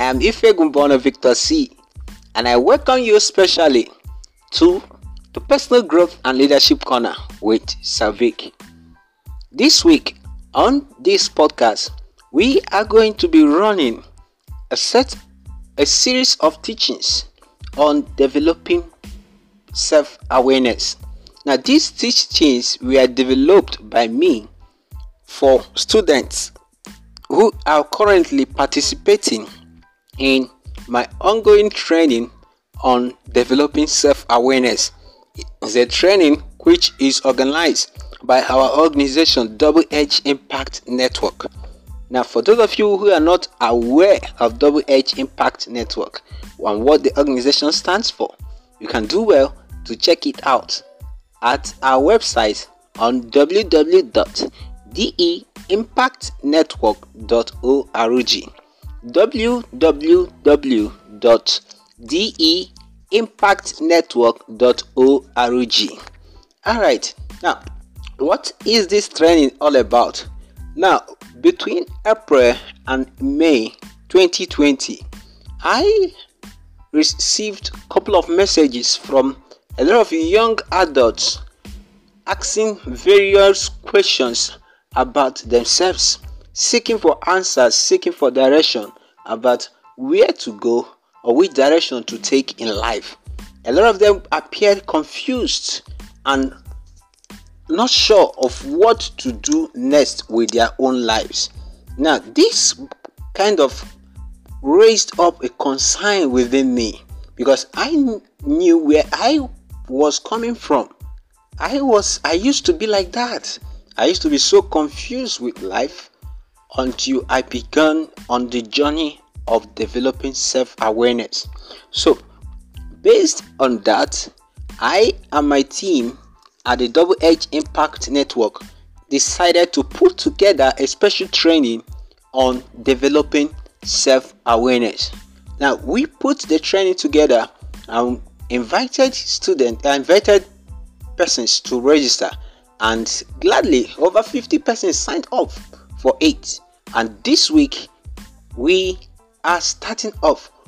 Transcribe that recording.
I am Ife Gumbona Victor C, and I welcome you specially to the Personal Growth and Leadership Corner with Savik. This week on this podcast, we are going to be running a series of teachings on developing self-awareness. Now, these teachings were developed by me for students who are currently participating in my ongoing training on developing self-awareness. It's a training which is organized by our organization, Double Edge Impact Network. Now, for those of you who are not aware of Double Edge Impact Network and what the organization stands for, you can do well to check it out at our website on www.deimpactnetwork.org. www.deimpactnetwork.org. All right, now what is this training all about? Now, between April and May 2020, I received a couple of messages from a lot of young adults asking various questions about themselves, seeking for answers, seeking for direction about where to go or which direction to take in life. A lot of them appeared confused and not sure of what to do next with their own lives. Now, this kind of raised up a concern within me, because I knew where I was coming from. I used to be like that. I used to be so confused with life until I began on the journey of developing self-awareness. So, based on that, I and my team at the Double Edge Impact Network decided to put together a special training on developing self-awareness. Now, we put the training together and invited persons to register, and gladly over 50 persons signed up for it. And this week we are starting off